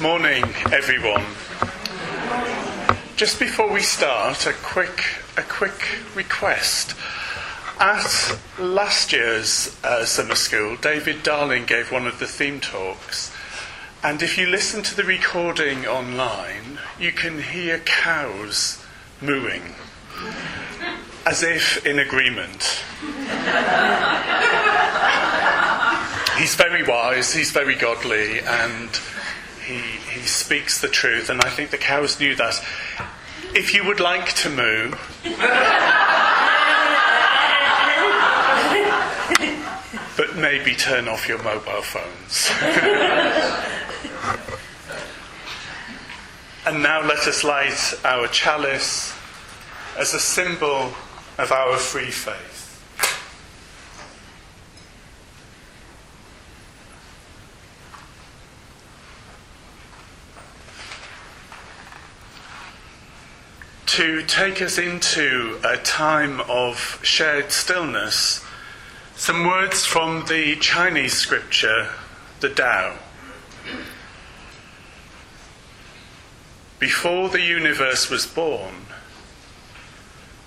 Morning, everyone. Just before we start, a quick request. At last year's summer school, David Darling gave one of the theme talks, and if you listen to the recording online, you can hear cows mooing, as if in agreement. He's very wise, he's very godly, and he speaks the truth, and I think the cows knew that. If you would like to moo, but maybe turn off your mobile phones. And now let us light our chalice as a symbol of our free faith. To take us into a time of shared stillness, some words from the Chinese scripture, the Tao. Before the universe was born,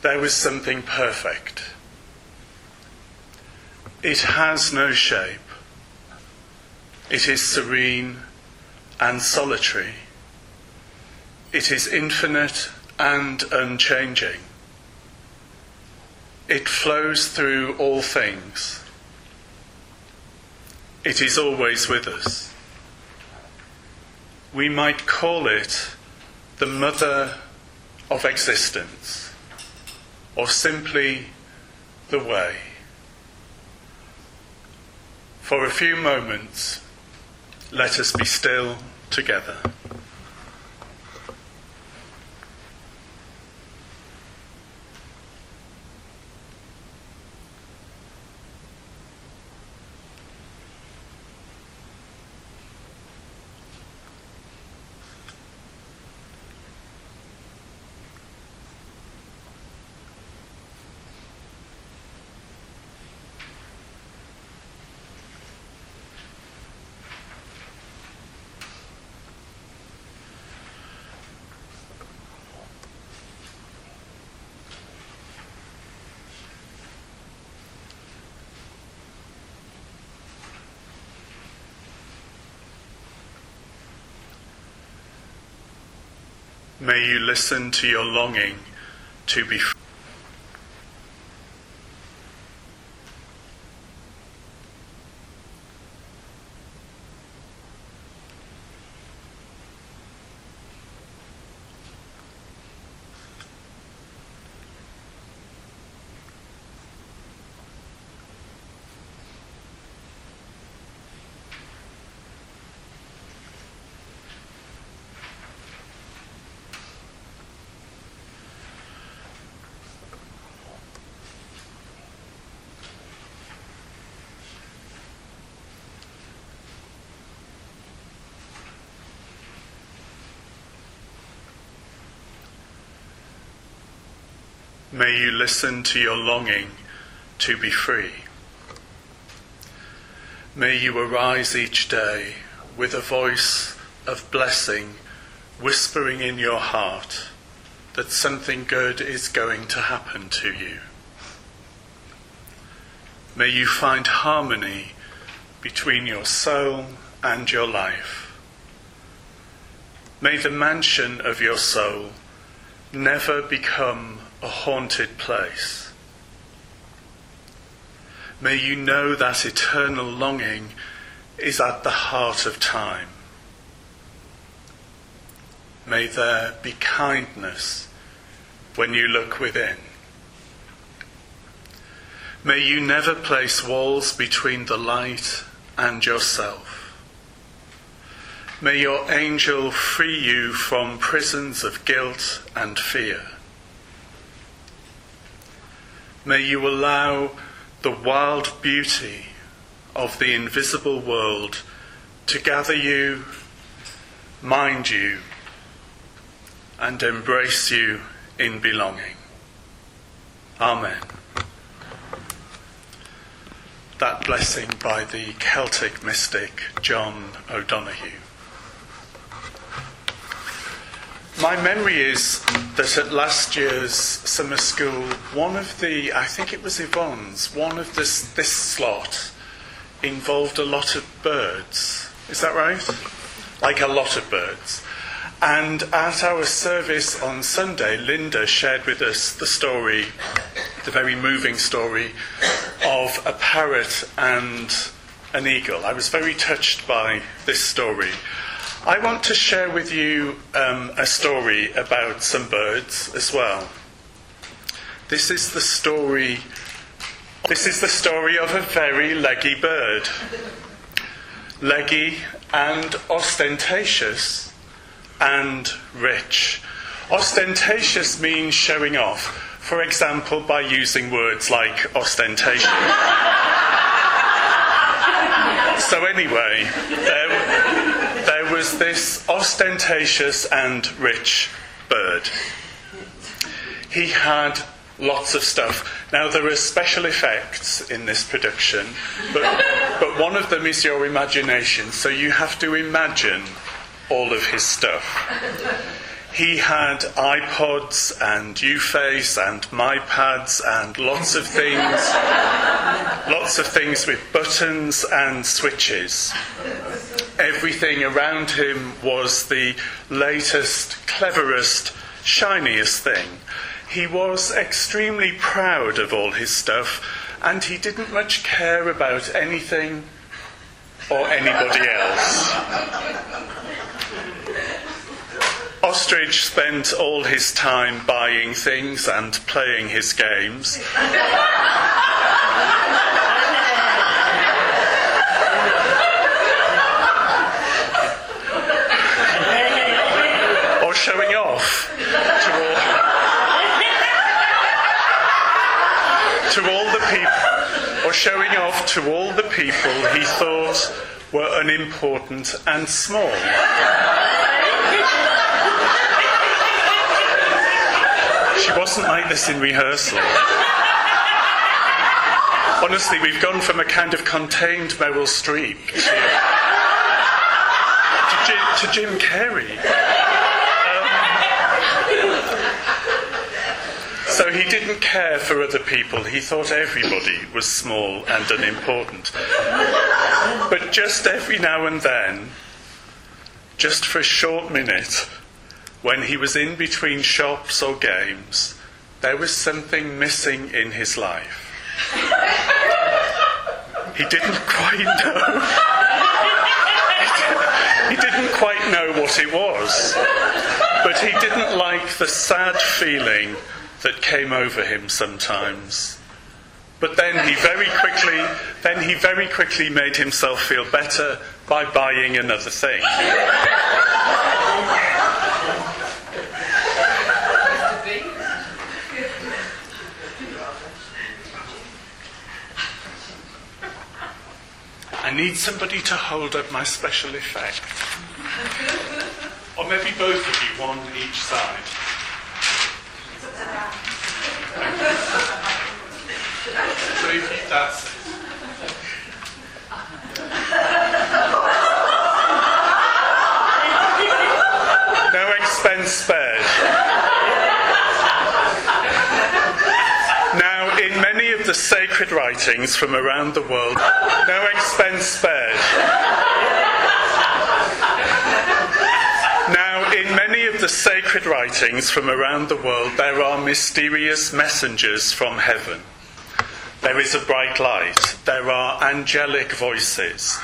there was something perfect. It has no shape. It is serene and solitary. It is infinite and unchanging. It flows through all things. It is always with us. We might call it the mother of existence, or simply the way. For a few moments, let us be still together. May you listen to your longing to be free. May you listen to your longing to be free. May you arise each day with a voice of blessing whispering in your heart that something good is going to happen to you. May you find harmony between your soul and your life. May the mansion of your soul never become a haunted place. May you know that eternal longing is at the heart of time. May there be kindness when you look within. May you never place walls between the light and yourself. May your angel free you from prisons of guilt and fear. May you allow the wild beauty of the invisible world to gather you, mind you, and embrace you in belonging. Amen. That blessing by the Celtic mystic John O'Donoghue. My memory is that at last year's summer school, one of the, I think it was Yvonne's, one of this slot involved a lot of birds. Is that right? Like a lot of birds. And at our service on Sunday, Linda shared with us the story, the very moving story, of a parrot and an eagle. I was very touched by this story. I want to share with you a story about some birds as well. This is the story of a very leggy bird. Leggy and ostentatious. And rich. Ostentatious means showing off, for example, by using words like ostentation. So anyway, there was this ostentatious and rich bird. He had lots of stuff. Now, there are special effects in this production, but one of them is your imagination, so you have to imagine all of his stuff. He had iPods and YouFace and MyPads and lots of things with buttons and switches. Everything around him was the latest, cleverest, shiniest thing. He was extremely proud of all his stuff, and he didn't much care about anything or anybody else. Ostrich spent all his time buying things and playing his games. Or showing off to all the people he thought were unimportant and small. She wasn't like this in rehearsal. Honestly, we've gone from a kind of contained Meryl Streep to Jim Carrey. So he didn't care for other people. He thought everybody was small and unimportant. But just every now and then, just for a short minute, when he was in between shops or games, there was something missing in his life. He didn't quite know. He didn't quite know what it was. But he didn't like the sad feeling that came over him sometimes. But then he very quickly made himself feel better by buying another thing. I need somebody to hold up my special effect. Or maybe both of you, one each side. So if you, that's it. No expense spared. Now, in many of the sacred writings from around the world, no expense spared. Now, in many of the sacred writings from around the world, there are mysterious messengers from heaven. There is a bright light. There are angelic voices.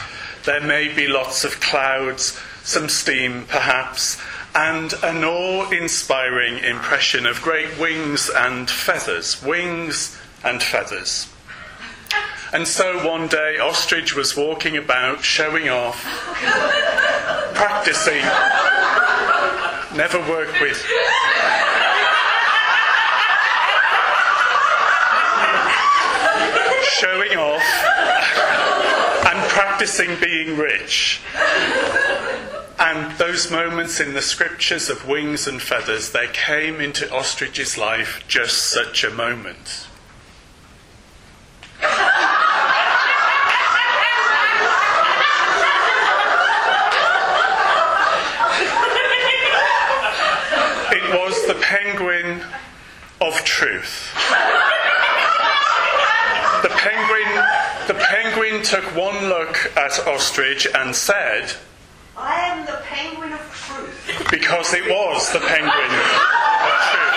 There may be lots of clouds, some steam perhaps, and an awe-inspiring impression of great wings and feathers. Wings and feathers. And so one day, Ostrich was walking about, showing off, practicing. Never work with. Showing off and practicing being rich. And those moments in the scriptures of wings and feathers, they came into Ostrich's life just such a moment. was the penguin of truth. The penguin took one look at ostrich and said, "I am the penguin of truth." Because it was the penguin of truth.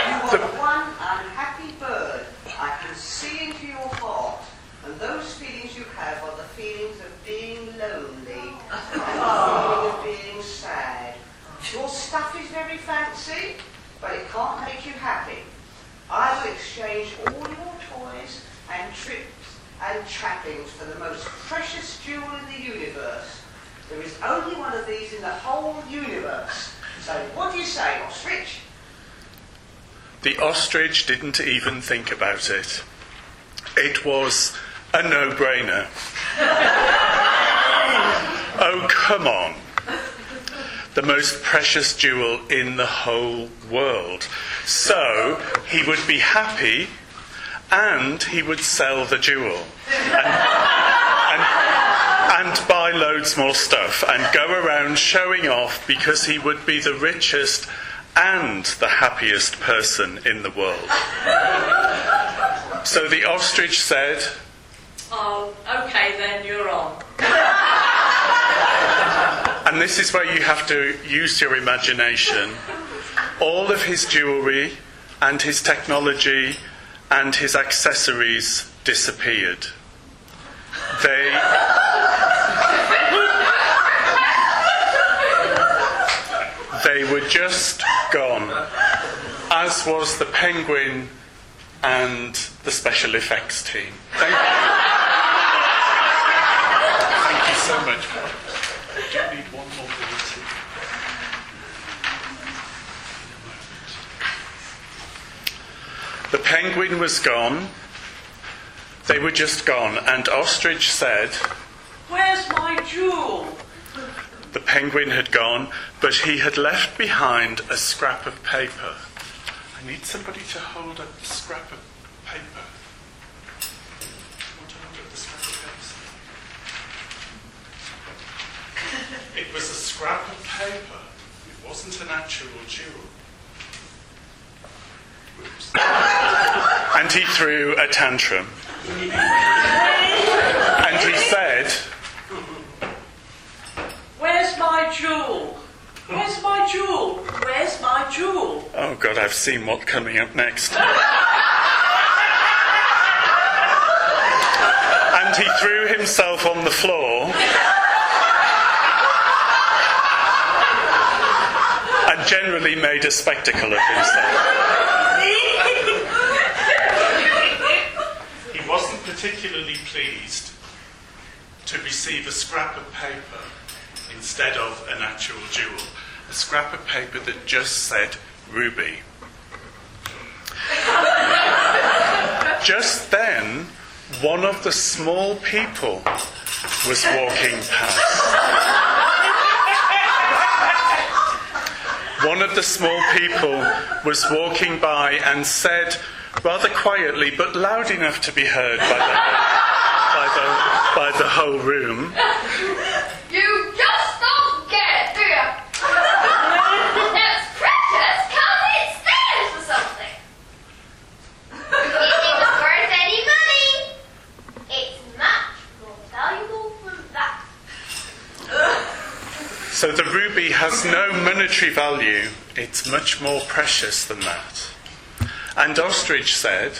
You are one unhappy bird. I can see into your heart, and those feelings you have are the feelings of being lonely and the feeling of being sad. Your stuff is very fancy, but it can't make you happy. I will exchange all your toys and trips and trappings for the most precious jewel in the universe. There is only one of these in the whole universe. So what do you say, ostrich? The ostrich didn't even think about it. It was a no-brainer. Oh, come on. The most precious jewel in the whole world. So he would be happy and he would sell the jewel and buy loads more stuff and go around showing off, because he would be the richest and the happiest person in the world. So the ostrich said, "Oh, okay then, you're on." And this is where you have to use your imagination. All of his jewellery and his technology and his accessories disappeared. They were just gone, as was the penguin and the special effects team. Thank you. Thank you so much. The penguin was gone. They were just gone. And ostrich said, "Where's my jewel?" The penguin had gone, but he had left behind a scrap of paper. I need somebody to hold up the scrap of paper. It was a scrap of paper. It wasn't an actual jewel. Oops. And he threw a tantrum. And he said, "Where's my jewel? Where's my jewel? Where's my jewel?" Oh God, I've seen what's coming up next. And he threw himself on the floor. And generally made a spectacle of himself. He wasn't particularly pleased to receive a scrap of paper instead of an actual jewel. A scrap of paper that just said ruby. Just then, one of the small people was walking past. One of the small people was walking by and said, rather quietly but loud enough to be heard by the whole room, "You just don't get it, do you? That's precious. Come instead for something. It's not worth any money. It's much more valuable than that." So the ruby has no monetary value. It's much more precious than that. And ostrich said,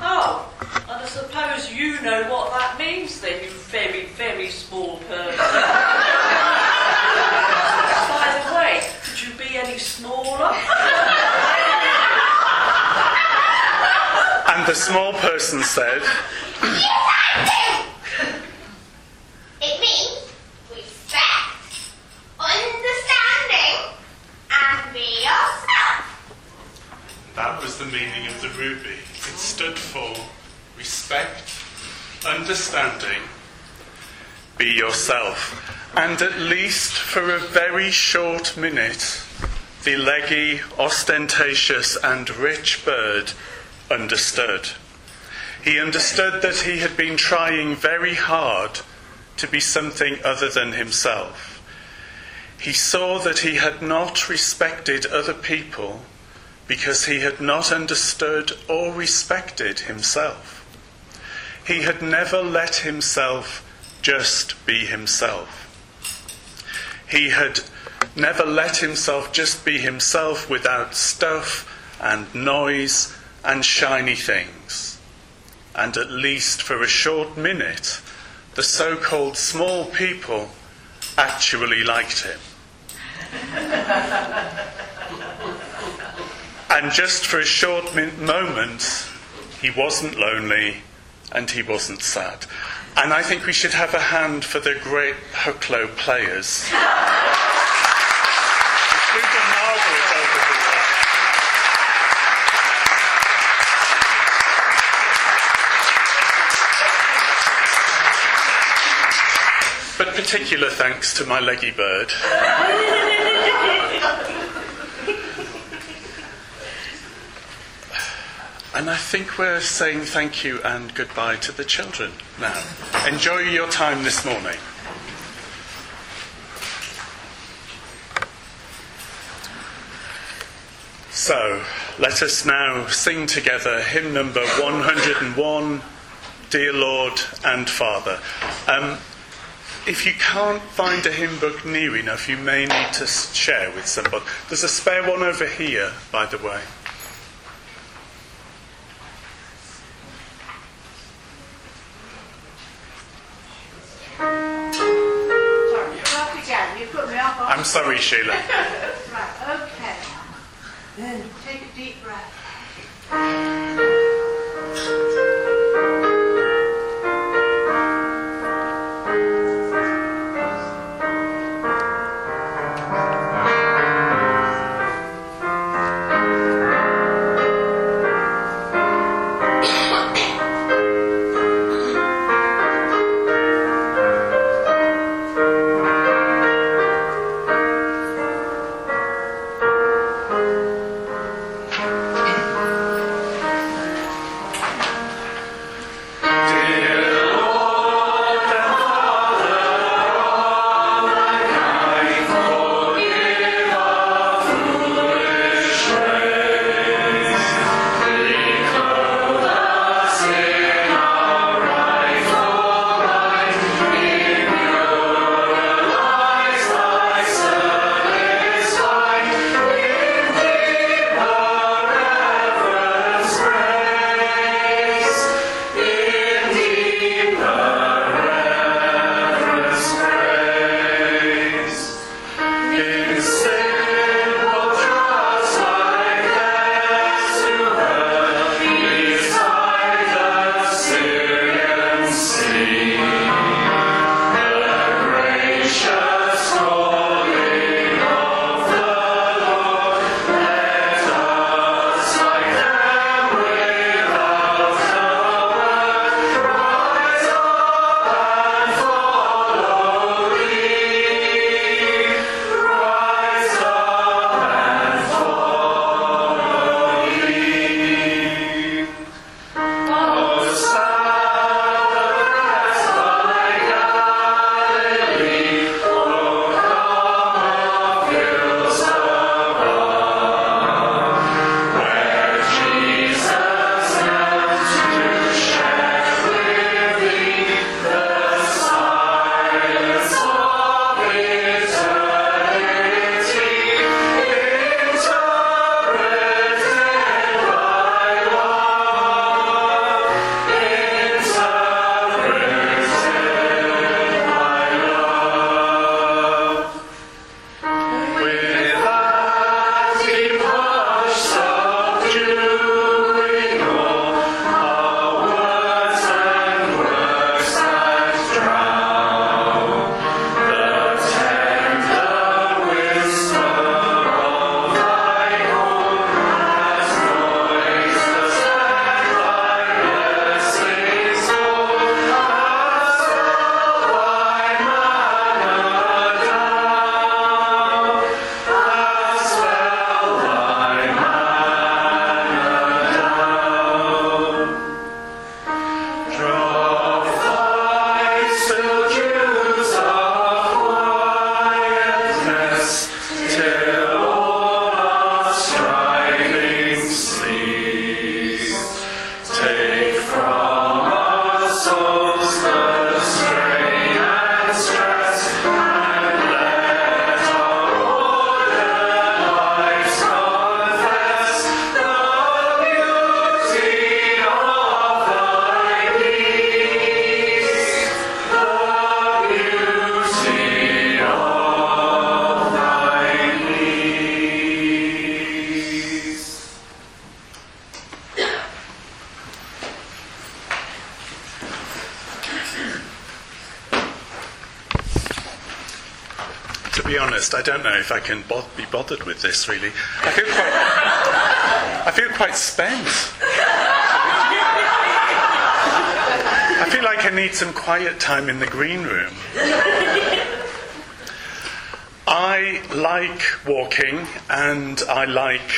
"Oh, and I suppose you know what that means then, you very, very small person. By the way, could you be any smaller?" And the small person said, "Yes, I do. It means understanding and be yourself." That was the meaning of the ruby. It stood for respect, understanding, be yourself. And at least for a very short minute, the leggy, ostentatious and rich bird understood. He understood that he had been trying very hard to be something other than himself. He saw that he had not respected other people because he had not understood or respected himself. He had never let himself just be himself. He had never let himself just be himself without stuff and noise and shiny things. And at least for a short minute, the so-called small people actually liked him. And just for a short moment, he wasn't lonely and he wasn't sad. And I think we should have a hand for the great Hucklow players. Including Margaret over here. But particular thanks to my leggy bird. And I think we're saying thank you and goodbye to the children now. Enjoy your time this morning. So, let us now sing together hymn number 101, Dear Lord and Father. If you can't find a hymn book near enough, you may need to share with somebody. There's a spare one over here, by the way. I'm sorry, Sheila. Right, okay. Then take a deep breath. to be honest, I don't know if I can be bothered with this, really. I feel quite spent. I feel like I need some quiet time in the green room. I like walking and I like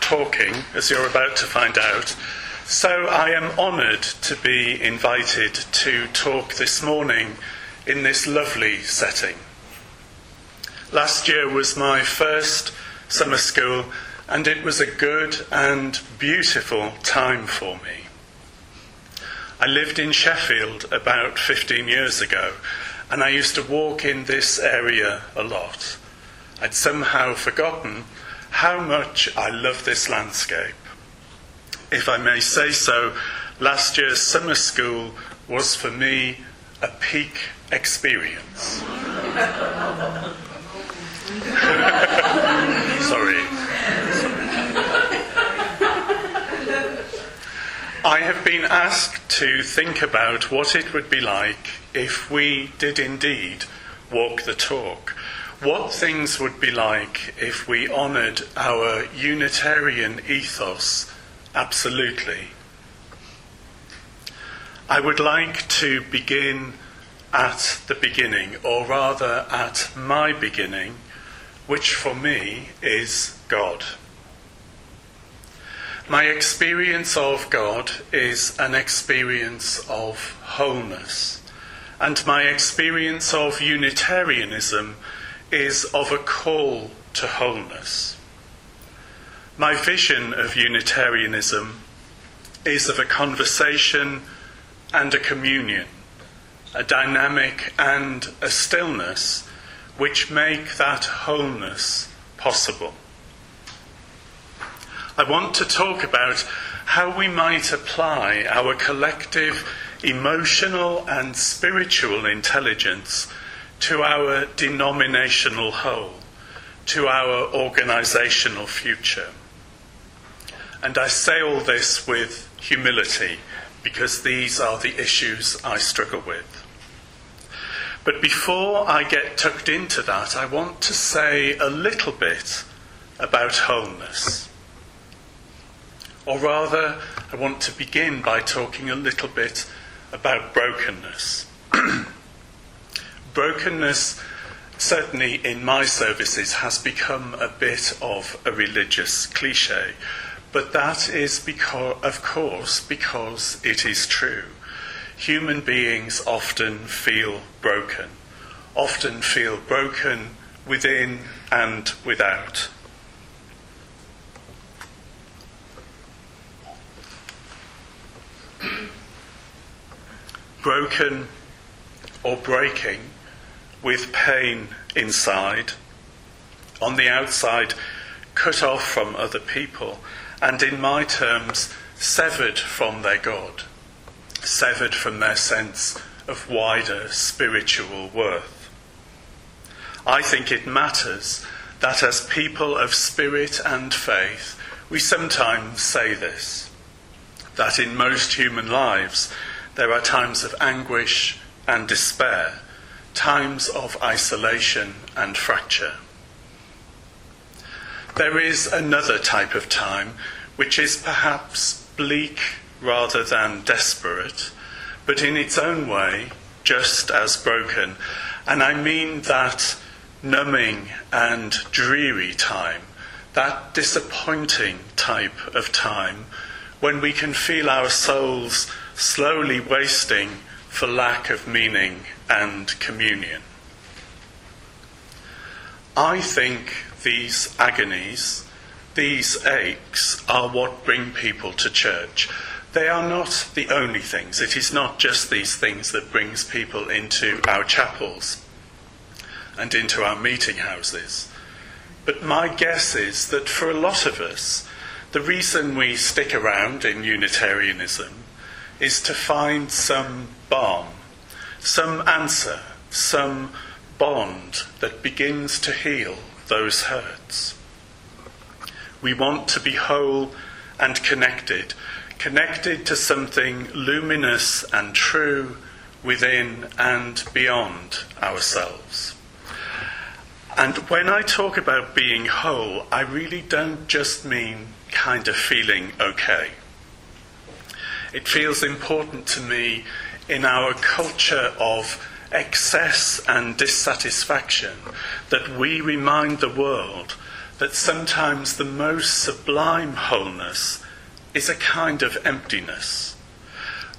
talking, as you're about to find out. So I am honoured to be invited to talk this morning in this lovely setting. Last year was my first summer school, and it was a good and beautiful time for me. I lived in Sheffield about 15 years ago, and I used to walk in this area a lot. I'd somehow forgotten how much I love this landscape. If I may say so, last year's summer school was for me a peak experience. Sorry. I have been asked to think about what it would be like if we did indeed walk the talk. What things would be like if we honoured our Unitarian ethos absolutely. I would like to begin at the beginning, or rather at my beginning, which for me is God. My experience of God is an experience of wholeness, and my experience of Unitarianism is of a call to wholeness. My vision of Unitarianism is of a conversation and a communion, a dynamic and a stillness which make that wholeness possible. I want to talk about how we might apply our collective emotional and spiritual intelligence to our denominational whole, to our organisational future. And I say all this with humility, because these are the issues I struggle with. But before I get tucked into that, I want to say a little bit about wholeness. Or rather, I want to begin by talking a little bit about brokenness. Brokenness, certainly in my services, has become a bit of a religious cliche. But that is, because it is true. Human beings often feel broken. Often feel broken within and without. Broken or breaking with pain inside. On the outside, cut off from other people. And in my terms, severed from their God, severed from their sense of wider spiritual worth. I think it matters that as people of spirit and faith, we sometimes say this, that in most human lives, there are times of anguish and despair, times of isolation and fracture. There is another type of time, which is perhaps bleak rather than desperate, but in its own way, just as broken. And I mean that numbing and dreary time, that disappointing type of time, when we can feel our souls slowly wasting for lack of meaning and communion. I think these agonies, these aches, are what bring people to church. They are not the only things. It is not just these things that brings people into our chapels and into our meeting houses. But my guess is that for a lot of us, the reason we stick around in Unitarianism is to find some balm, some answer, some bond that begins to heal those hurts. We want to be whole and connected, connected to something luminous and true within and beyond ourselves. And when I talk about being whole, I really don't just mean kind of feeling okay. It feels important to me in our culture of excess and dissatisfaction that we remind the world that sometimes the most sublime wholeness is a kind of emptiness,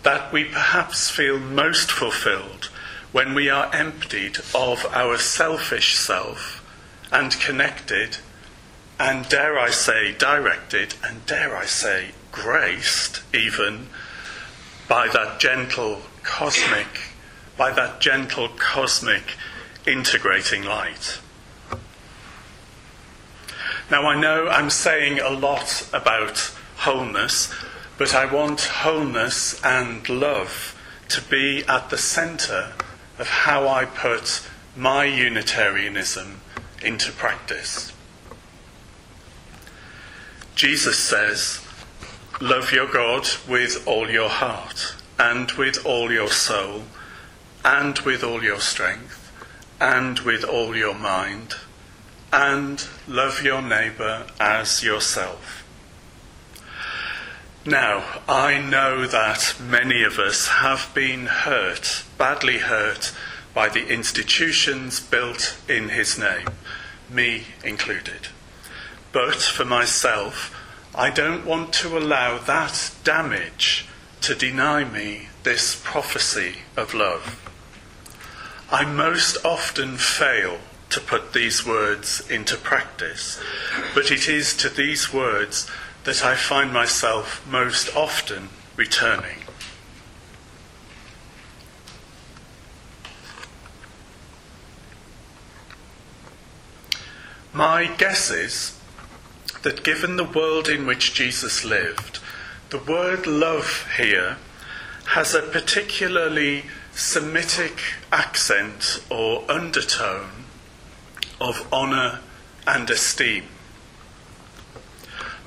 that we perhaps feel most fulfilled when we are emptied of our selfish self and connected and, dare I say, directed and, dare I say, graced even by that gentle cosmic, integrating light. Now, I know I'm saying a lot about wholeness, but I want wholeness and love to be at the centre of how I put my Unitarianism into practice. Jesus says, love your God with all your heart, and with all your soul, and with all your strength, and with all your mind, and love your neighbour as yourself. Now, I know that many of us have been hurt, badly hurt, by the institutions built in his name, me included. But for myself, I don't want to allow that damage to deny me this prophecy of love. I most often fail to put these words into practice, but it is to these words that I find myself most often returning. My guess is that given the world in which Jesus lived, the word love here has a particularly Semitic accent or undertone of honour and esteem.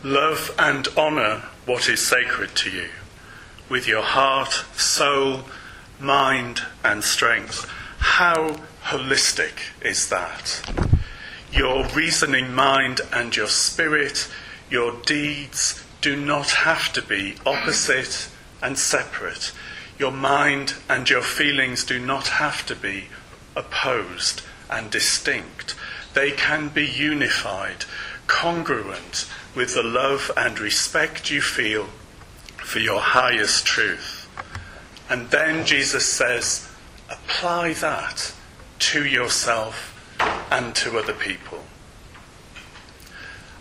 Love and honour what is sacred to you, with your heart, soul, mind, and strength. How holistic is that? Your reasoning mind and your spirit, your deeds do not have to be opposite and separate. Your mind and your feelings do not have to be opposed and distinct. They can be unified, congruent with the love and respect you feel for your highest truth. And then Jesus says, apply that to yourself and to other people.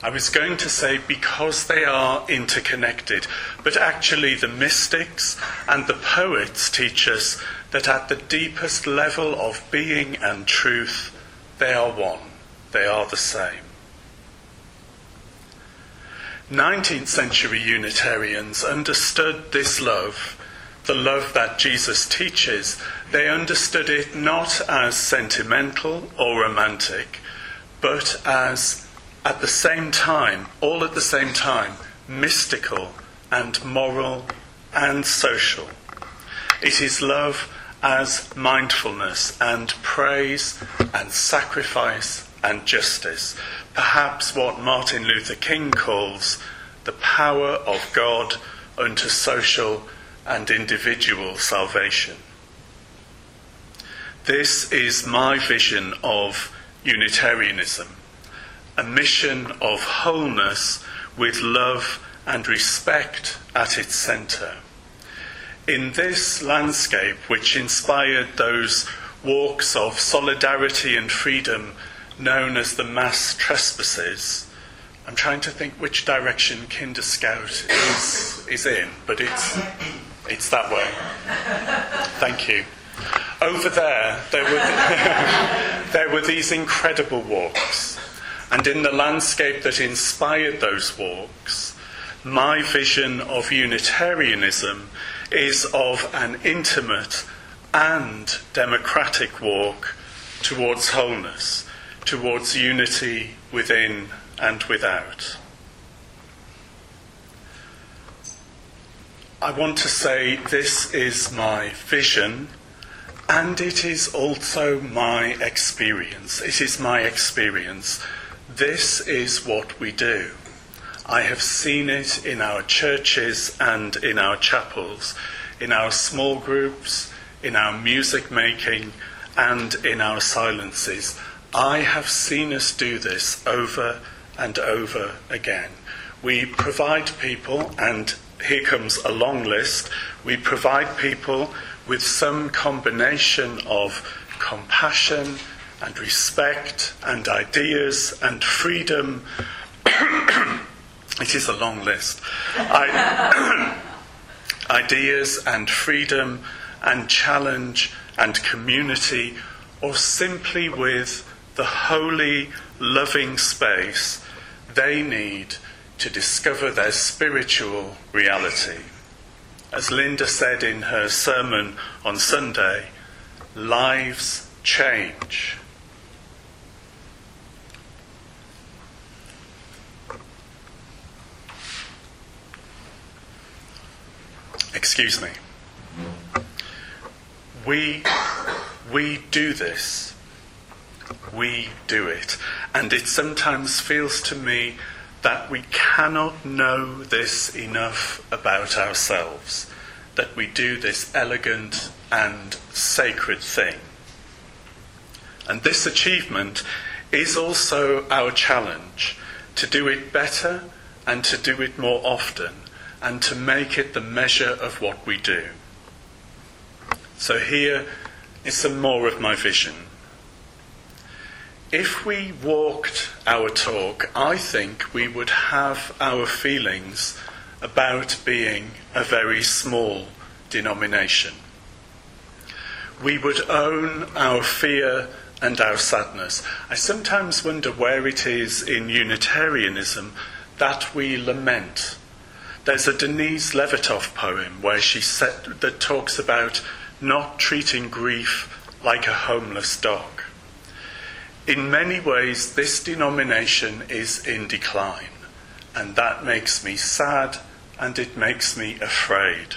I was going to say because they are interconnected, but actually the mystics and the poets teach us that at the deepest level of being and truth, they are one, they are the same. 19th century Unitarians understood this love, the love that Jesus teaches. They understood it not as sentimental or romantic, but as, at the same time, all at the same time, mystical and moral and social. It is love as mindfulness and praise and sacrifice and justice, perhaps what Martin Luther King calls the power of God unto social and individual salvation. This is my vision of Unitarianism, a mission of wholeness with love and respect at its centre. In this landscape, which inspired those walks of solidarity and freedom known as the Mass Trespasses. I'm trying to think which direction Kinder Scout is in, but it's that way. Thank you. Over there were there were these incredible walks. And in the landscape that inspired those walks, my vision of Unitarianism is of an intimate and democratic walk towards wholeness, towards unity within and without. I want to say this is my vision, And it is also my experience. It is my experience. This is what we do. I have seen it in our churches and in our chapels, in our small groups, in our music making, and in our silences. I have seen us do this over and over again. We provide people, and here comes a long list, we provide people with some combination of compassion and respect and ideas and freedom. It is a long list. Ideas and freedom and challenge and community, or simply with the holy, loving space they need to discover their spiritual reality. As Linda said in her sermon on Sunday, lives change. Excuse me. We do this. We do it. And it sometimes feels to me that we cannot know this enough about ourselves, that we do this elegant and sacred thing. And this achievement is also our challenge, to do it better and to do it more often, and to make it the measure of what we do. So here is some more of my vision. If we walked our talk, I think we would have our feelings about being a very small denomination. We would own our fear and our sadness. I sometimes wonder where it is in Unitarianism that we lament. There's a Denise Levertov poem where she said, that talks about not treating grief like a homeless dog. In many ways, this denomination is in decline, and that makes me sad, and it makes me afraid.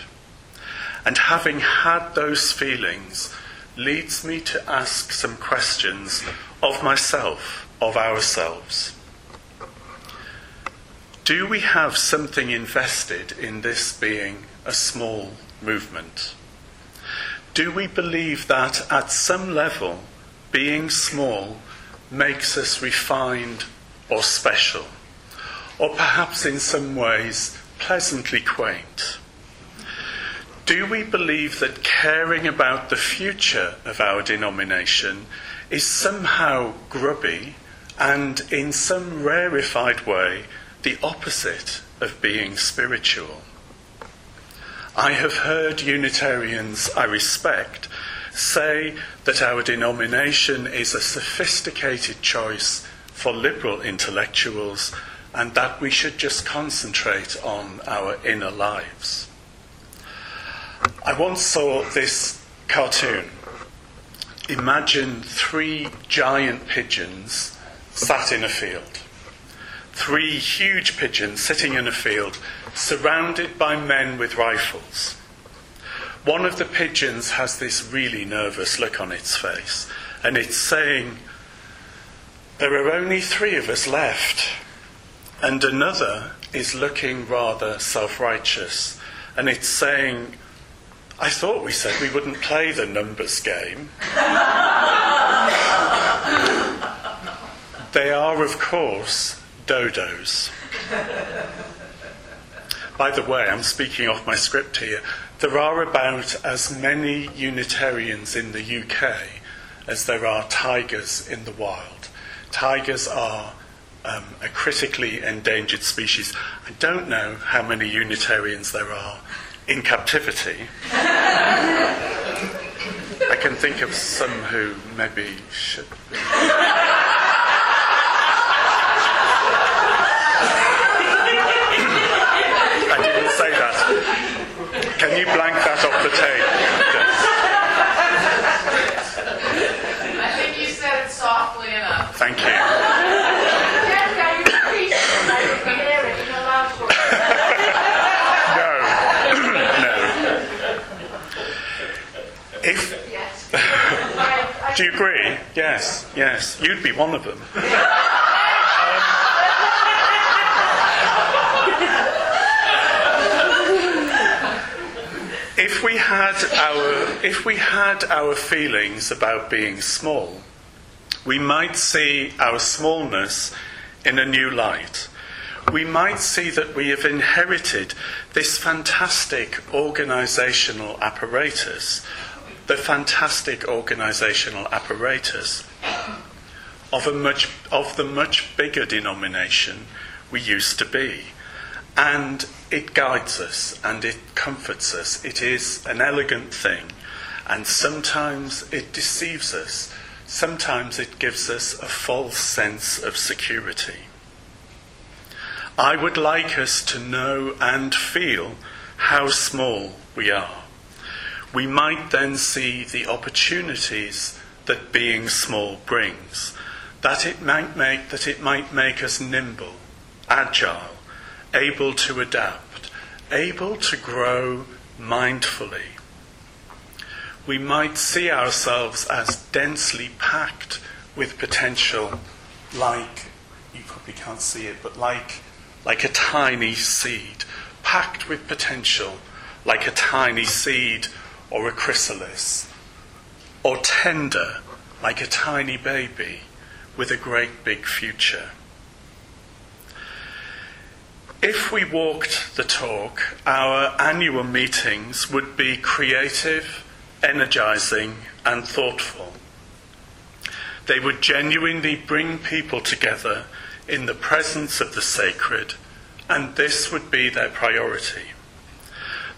And having had those feelings leads me to ask some questions of myself, of ourselves. Do we have something invested in this being a small movement? Do we believe that at some level, being small makes us refined or special, or perhaps in some ways pleasantly quaint? Do we believe that caring about the future of our denomination is somehow grubby and in some rarefied way the opposite of being spiritual? I have heard Unitarians I respect say that our denomination is a sophisticated choice for liberal intellectuals and that we should just concentrate on our inner lives. I once saw this cartoon. Imagine three giant pigeons sat in a field. Three huge pigeons sitting in a field, surrounded by men with rifles. One of the pigeons has this really nervous look on its face, and it's saying, "There are only three of us left." And another is looking rather self-righteous, and it's saying, "I thought we said we wouldn't play the numbers game." They are, of course, dodos. By the way, I'm speaking off my script here. There are about as many Unitarians in the UK as there are tigers in the wild. Tigers are a critically endangered species. I don't know how many Unitarians there are in captivity. I can think of some who maybe should be. I didn't say that. Can you blank that off the tape? Yes. I think you said it softly enough. Thank you. No. If, yes. Do you agree? Yes, yes. You'd be one of them. If we had our feelings about being small, we might see our smallness in a new light. We might see that we have inherited this fantastic organisational apparatus, of the much bigger denomination we used to be. And it guides us and it comforts us. It is an elegant thing. And sometimes it deceives us. Sometimes it gives us a false sense of security. I would like us to know and feel how small we are. We might then see the opportunities that being small brings, that it might make us nimble, agile, able to adapt, able to grow mindfully. We might see ourselves as densely packed with potential, like, you probably can't see it, but like a tiny seed, packed with potential, like a tiny seed or a chrysalis, or tender, like a tiny baby, with a great big future. If we walked the talk, our annual meetings would be creative, energising and thoughtful. They would genuinely bring people together in the presence of the sacred, and this would be their priority.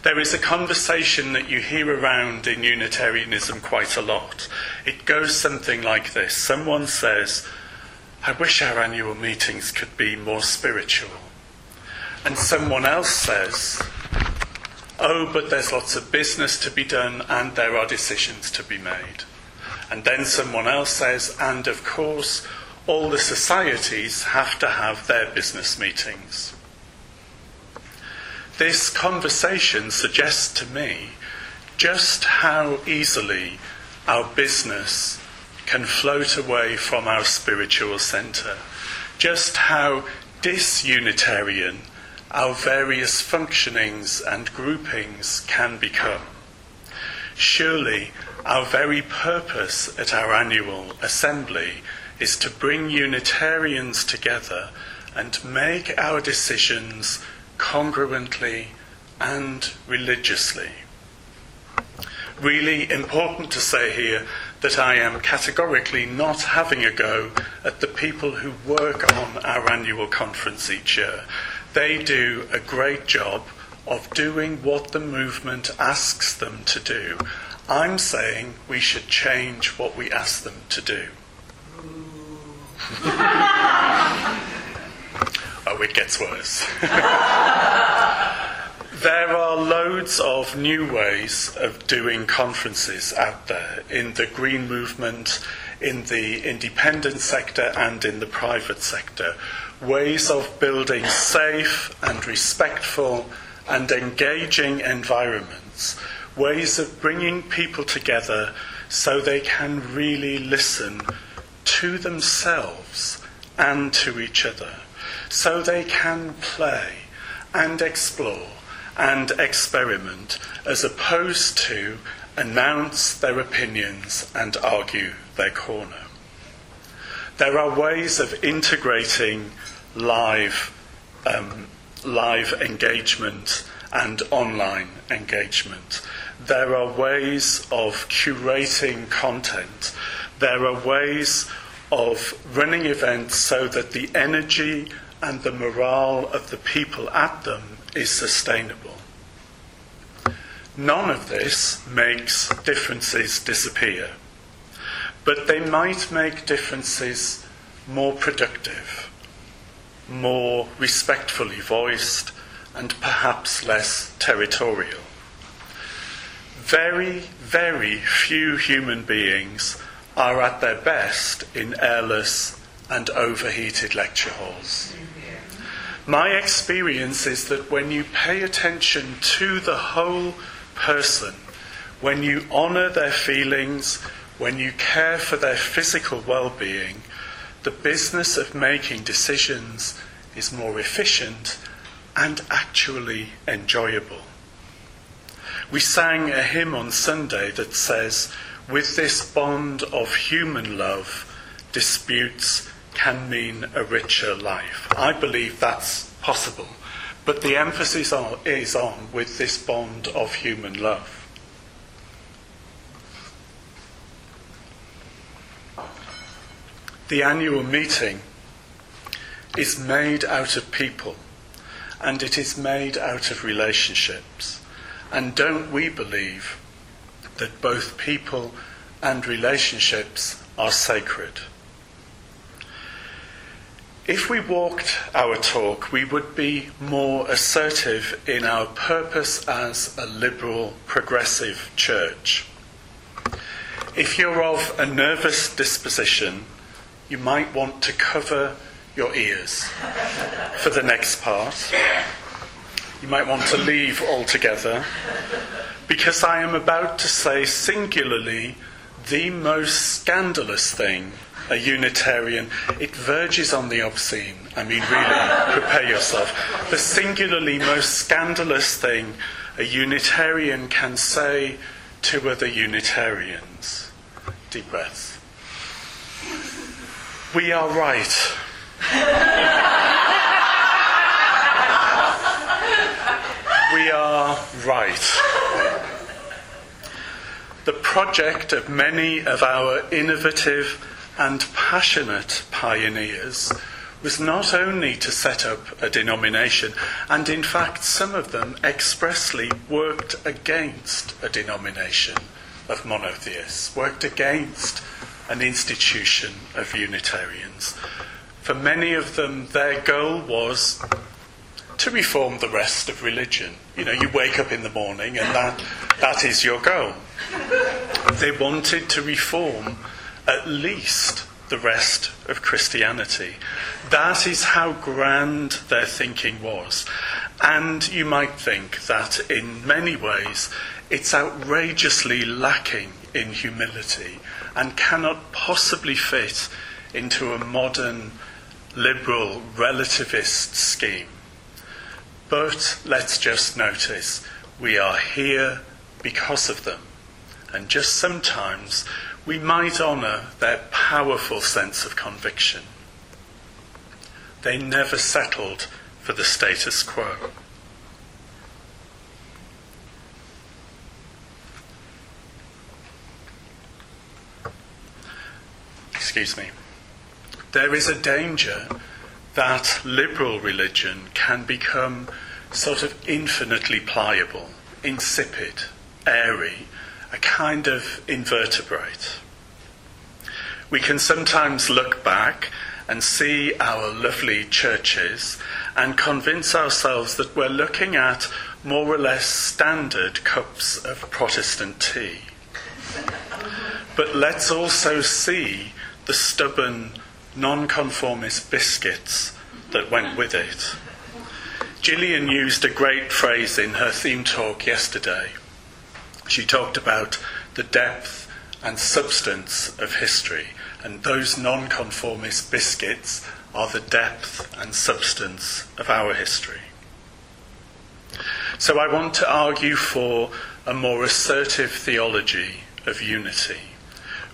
There is a conversation that you hear around in Unitarianism quite a lot. It goes something like this. Someone says, "I wish our annual meetings could be more spiritual." And someone else says, "Oh, but there's lots of business to be done and there are decisions to be made." And then someone else says, "And of course, all the societies have to have their business meetings." This conversation suggests to me just how easily our business can float away from our spiritual centre, just how disunitarian our various functionings and groupings can become. Surely our very purpose at our annual assembly is to bring Unitarians together and make our decisions congruently and religiously. Really important to say here that I am categorically not having a go at the people who work on our annual conference each year. They do a great job of doing what the movement asks them to do. I'm saying we should change what we ask them to do. Oh, it gets worse. There are loads of new ways of doing conferences out there in the green movement, in the independent sector and in the private sector. Ways of building safe and respectful and engaging environments, ways of bringing people together so they can really listen to themselves and to each other, so they can play and explore and experiment as opposed to announce their opinions and argue their corner. There are ways of integrating live engagement and online engagement. There are ways of curating content. There are ways of running events so that the energy and the morale of the people at them is sustainable. None of this makes differences disappear, but they might make differences more productive, more respectfully voiced, and perhaps less territorial. Very, very few human beings are at their best in airless and overheated lecture halls. My experience is that when you pay attention to the whole person, when you honour their feelings, When you care for their physical well-being, the business of making decisions is more efficient and actually enjoyable. We sang a hymn on Sunday that says, "With this bond of human love, disputes can mean a richer life." I believe that's possible, but the emphasis is on "with this bond of human love." The annual meeting is made out of people, and it is made out of relationships. And don't we believe that both people and relationships are sacred? If we walked our talk, we would be more assertive in our purpose as a liberal, progressive church. If you're of a nervous disposition, you might want to cover your ears for the next part. You might want to leave altogether, because I am about to say singularly the most scandalous thing a Unitarian... It verges on the obscene. I mean, really, prepare yourself. The singularly most scandalous thing a Unitarian can say to other Unitarians. Deep breath. We are right. We are right. The project of many of our innovative and passionate pioneers was not only to set up a denomination, and in fact some of them expressly worked against a denomination of monotheists, worked against an institution of Unitarians. For many of them, their goal was to reform the rest of religion. You know, you wake up in the morning and that is your goal. They wanted to reform at least the rest of Christianity. That is how grand their thinking was. And you might think that in many ways it's outrageously lacking in humility and cannot possibly fit into a modern liberal relativist scheme. But let's just notice we are here because of them, and just sometimes we might honour their powerful sense of conviction. They never settled for the status quo. Excuse me. There is a danger that liberal religion can become sort of infinitely pliable, insipid, airy, a kind of invertebrate. We can sometimes look back and see our lovely churches and convince ourselves that we're looking at more or less standard cups of Protestant tea. But let's also see the stubborn nonconformist biscuits that went with it. Gillian used a great phrase in her theme talk yesterday. She talked about the depth and substance of history, and those nonconformist biscuits are the depth and substance of our history. So I want to argue for a more assertive theology of unity,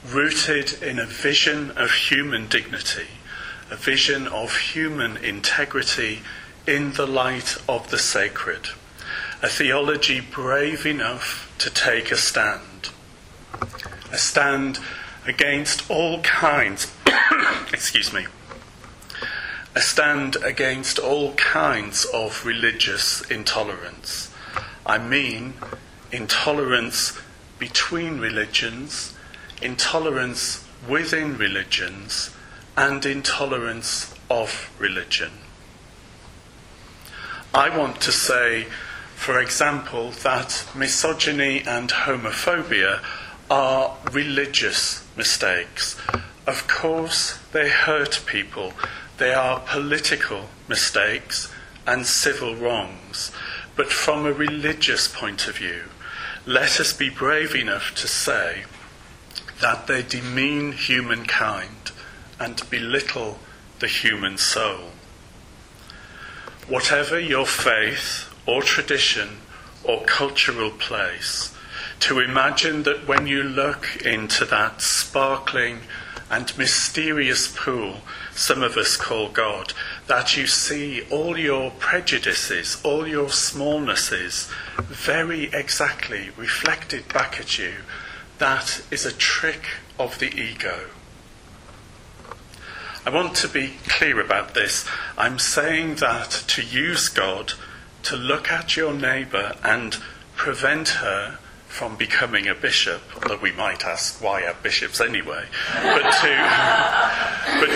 rooted in a vision of human dignity, a vision of human integrity in the light of the sacred, a theology brave enough to take a stand against all kinds, a stand against all kinds of religious intolerance. I mean intolerance between religions, intolerance within religions, and intolerance of religion. I want to say, for example, that misogyny and homophobia are religious mistakes. Of course, they hurt people. They are political mistakes and civil wrongs. But from a religious point of view, let us be brave enough to say that they demean humankind and belittle the human soul. Whatever your faith or tradition or cultural place, to imagine that when you look into that sparkling and mysterious pool some of us call God, that you see all your prejudices, all your smallnesses, very exactly reflected back at you, that is a trick of the ego. I want to be clear about this. I'm saying that to use God, to look at your neighbour and prevent her from becoming a bishop, although we might ask why are bishops anyway, but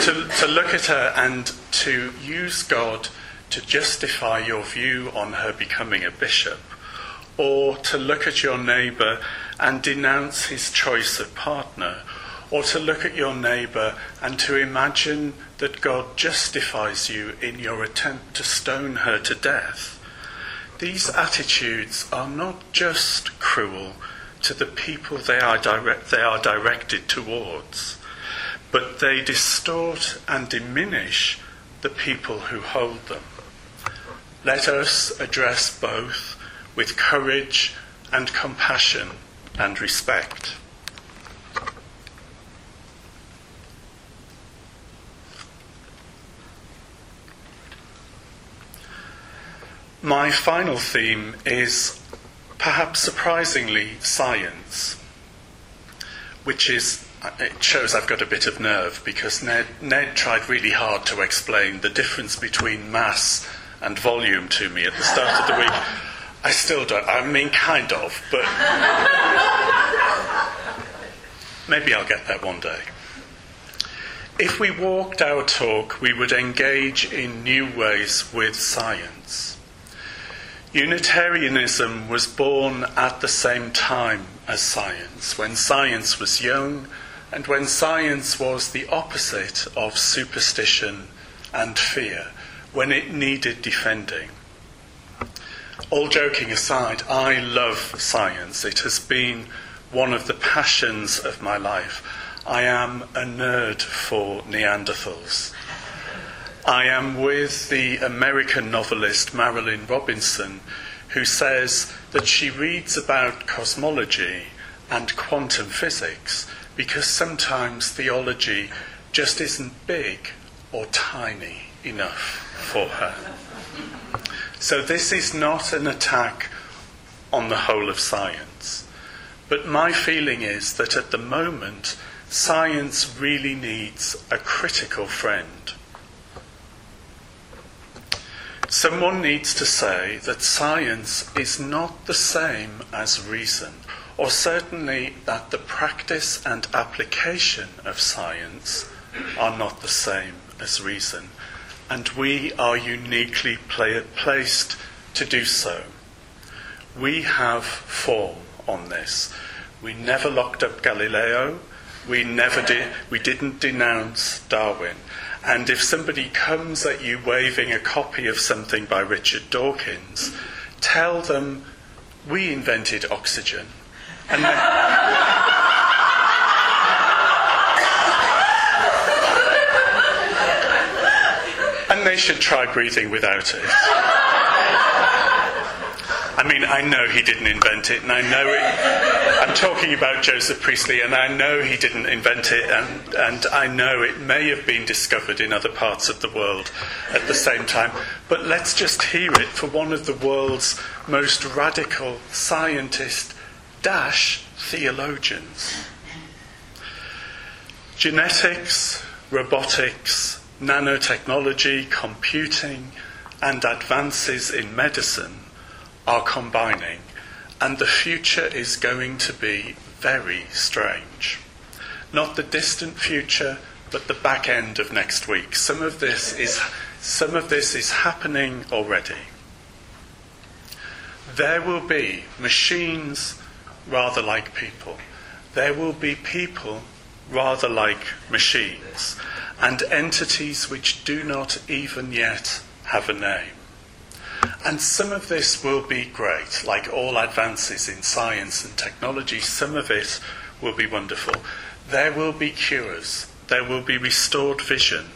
to look at her and to use God to justify your view on her becoming a bishop, or to look at your neighbour and denounce his choice of partner, or to look at your neighbour and to imagine that God justifies you in your attempt to stone her to death. These attitudes are not just cruel to the people they are directed towards, but they distort and diminish the people who hold them. Let us address both with courage and compassion and respect. My final theme is, perhaps surprisingly, science, which is, it shows I've got a bit of nerve because Ned tried really hard to explain the difference between mass and volume to me at the start of the week. I still don't, I mean kind of, but maybe I'll get that one day. If we walked our talk, we would engage in new ways with science. Unitarianism was born at the same time as science, when science was young and when science was the opposite of superstition and fear, when it needed defending. All joking aside, I love science. It has been one of the passions of my life. I am a nerd for Neanderthals. I am with the American novelist Marilynne Robinson, who says that she reads about cosmology and quantum physics because sometimes theology just isn't big or tiny enough for her. So this is not an attack on the whole of science, but my feeling is that at the moment, science really needs a critical friend. Someone needs to say that science is not the same as reason, or certainly that the practice and application of science are not the same as reason, and we are uniquely placed to do so. We have form on this. We never locked up Galileo, we didn't denounce Darwin. And if somebody comes at you waving a copy of something by Richard Dawkins, tell them, we invented oxygen. And then and they should try breathing without it. I mean, I know he didn't invent it, and I know it. I'm talking about Joseph Priestley, and I know he didn't invent it, and I know it may have been discovered in other parts of the world at the same time. But let's just hear it for one of the world's most radical scientist-theologians. Genetics, robotics, nanotechnology, computing, and advances in medicine are combining, and the future is going to be very strange. Not the distant future, but the back end of next week. Some of this is happening already. There will be machines rather like people. There will be people rather like machines, and entities which do not even yet have a name. And some of this will be great, like all advances in science and technology. Some of it will be wonderful. There will be cures, there will be restored vision,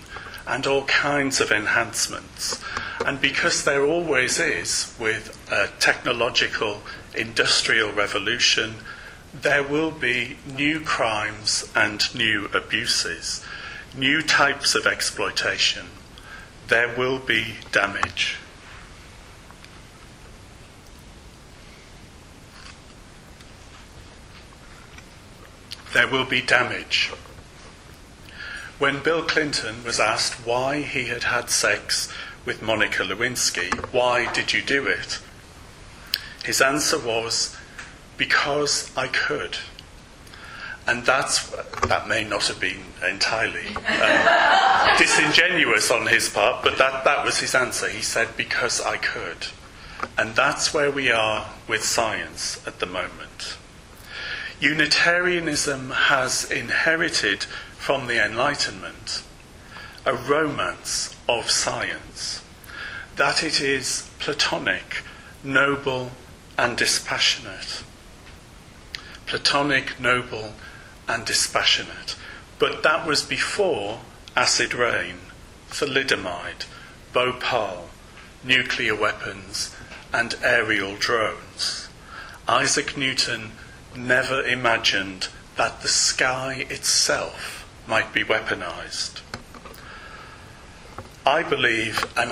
and all kinds of enhancements. And because there always is, with a technological industrial revolution, there will be new crimes and new abuses, new types of exploitation. There will be damage. There will be damage. When Bill Clinton was asked why he had had sex with Monica Lewinsky, why did you do it? His answer was, because I could. And that may not have been entirely disingenuous on his part, but that was his answer. He said, because I could. And that's where we are with science at the moment. Unitarianism has inherited from the Enlightenment a romance of science, that it is platonic, noble, and dispassionate. Platonic, noble, and dispassionate. But that was before acid rain, thalidomide, Bhopal, nuclear weapons, and aerial drones. Isaac Newton never imagined that the sky itself might be weaponized. I believe, and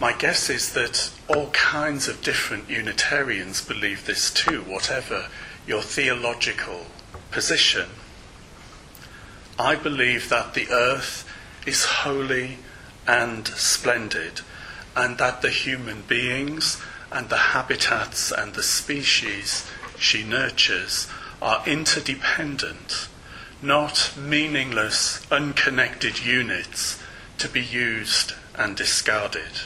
my guess is that all kinds of different Unitarians believe this too, whatever your theological position. I believe that the earth is holy and splendid, and that the human beings and the habitats and the species she nurtures are interdependent, not meaningless, unconnected units to be used and discarded.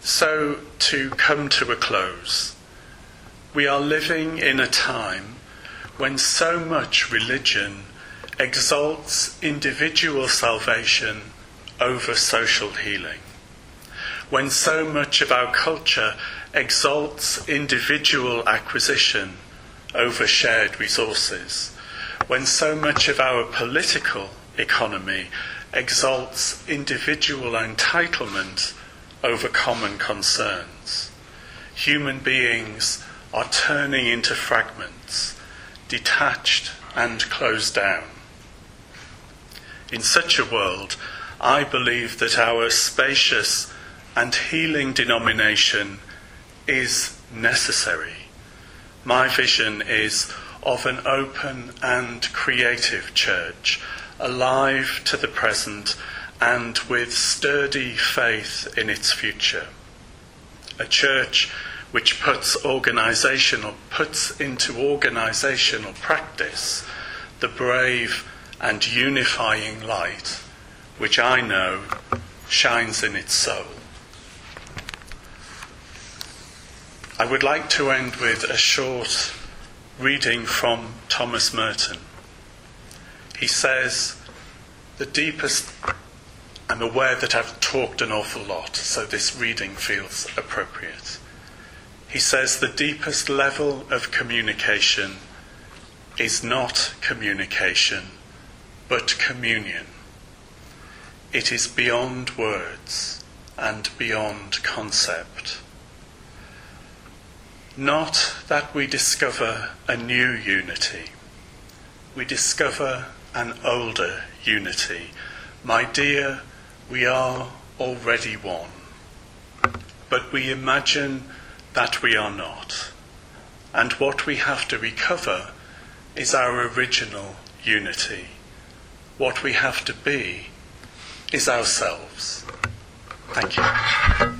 So, to come to a close, we are living in a time when so much religion exalts individual salvation over social healing, when so much of our culture exalts individual acquisition over shared resources, when so much of our political economy exalts individual entitlement over common concerns. Human beings are turning into fragments, detached and closed down. In such a world, I believe that our spacious and healing denomination is necessary. My vision is of an open and creative church, alive to the present and with sturdy faith in its future. A church which puts into organisational practice the brave and unifying light which I know shines in its soul. I would like to end with a short reading from Thomas Merton. He says, I'm aware that I've talked an awful lot, so this reading feels appropriate. He says, the deepest level of communication is not communication, but communion. It is beyond words and beyond concept. Not that we discover a new unity. We discover an older unity. My dear, we are already one. But we imagine that we are not. And what we have to recover is our original unity. What we have to be is ourselves. Thank you.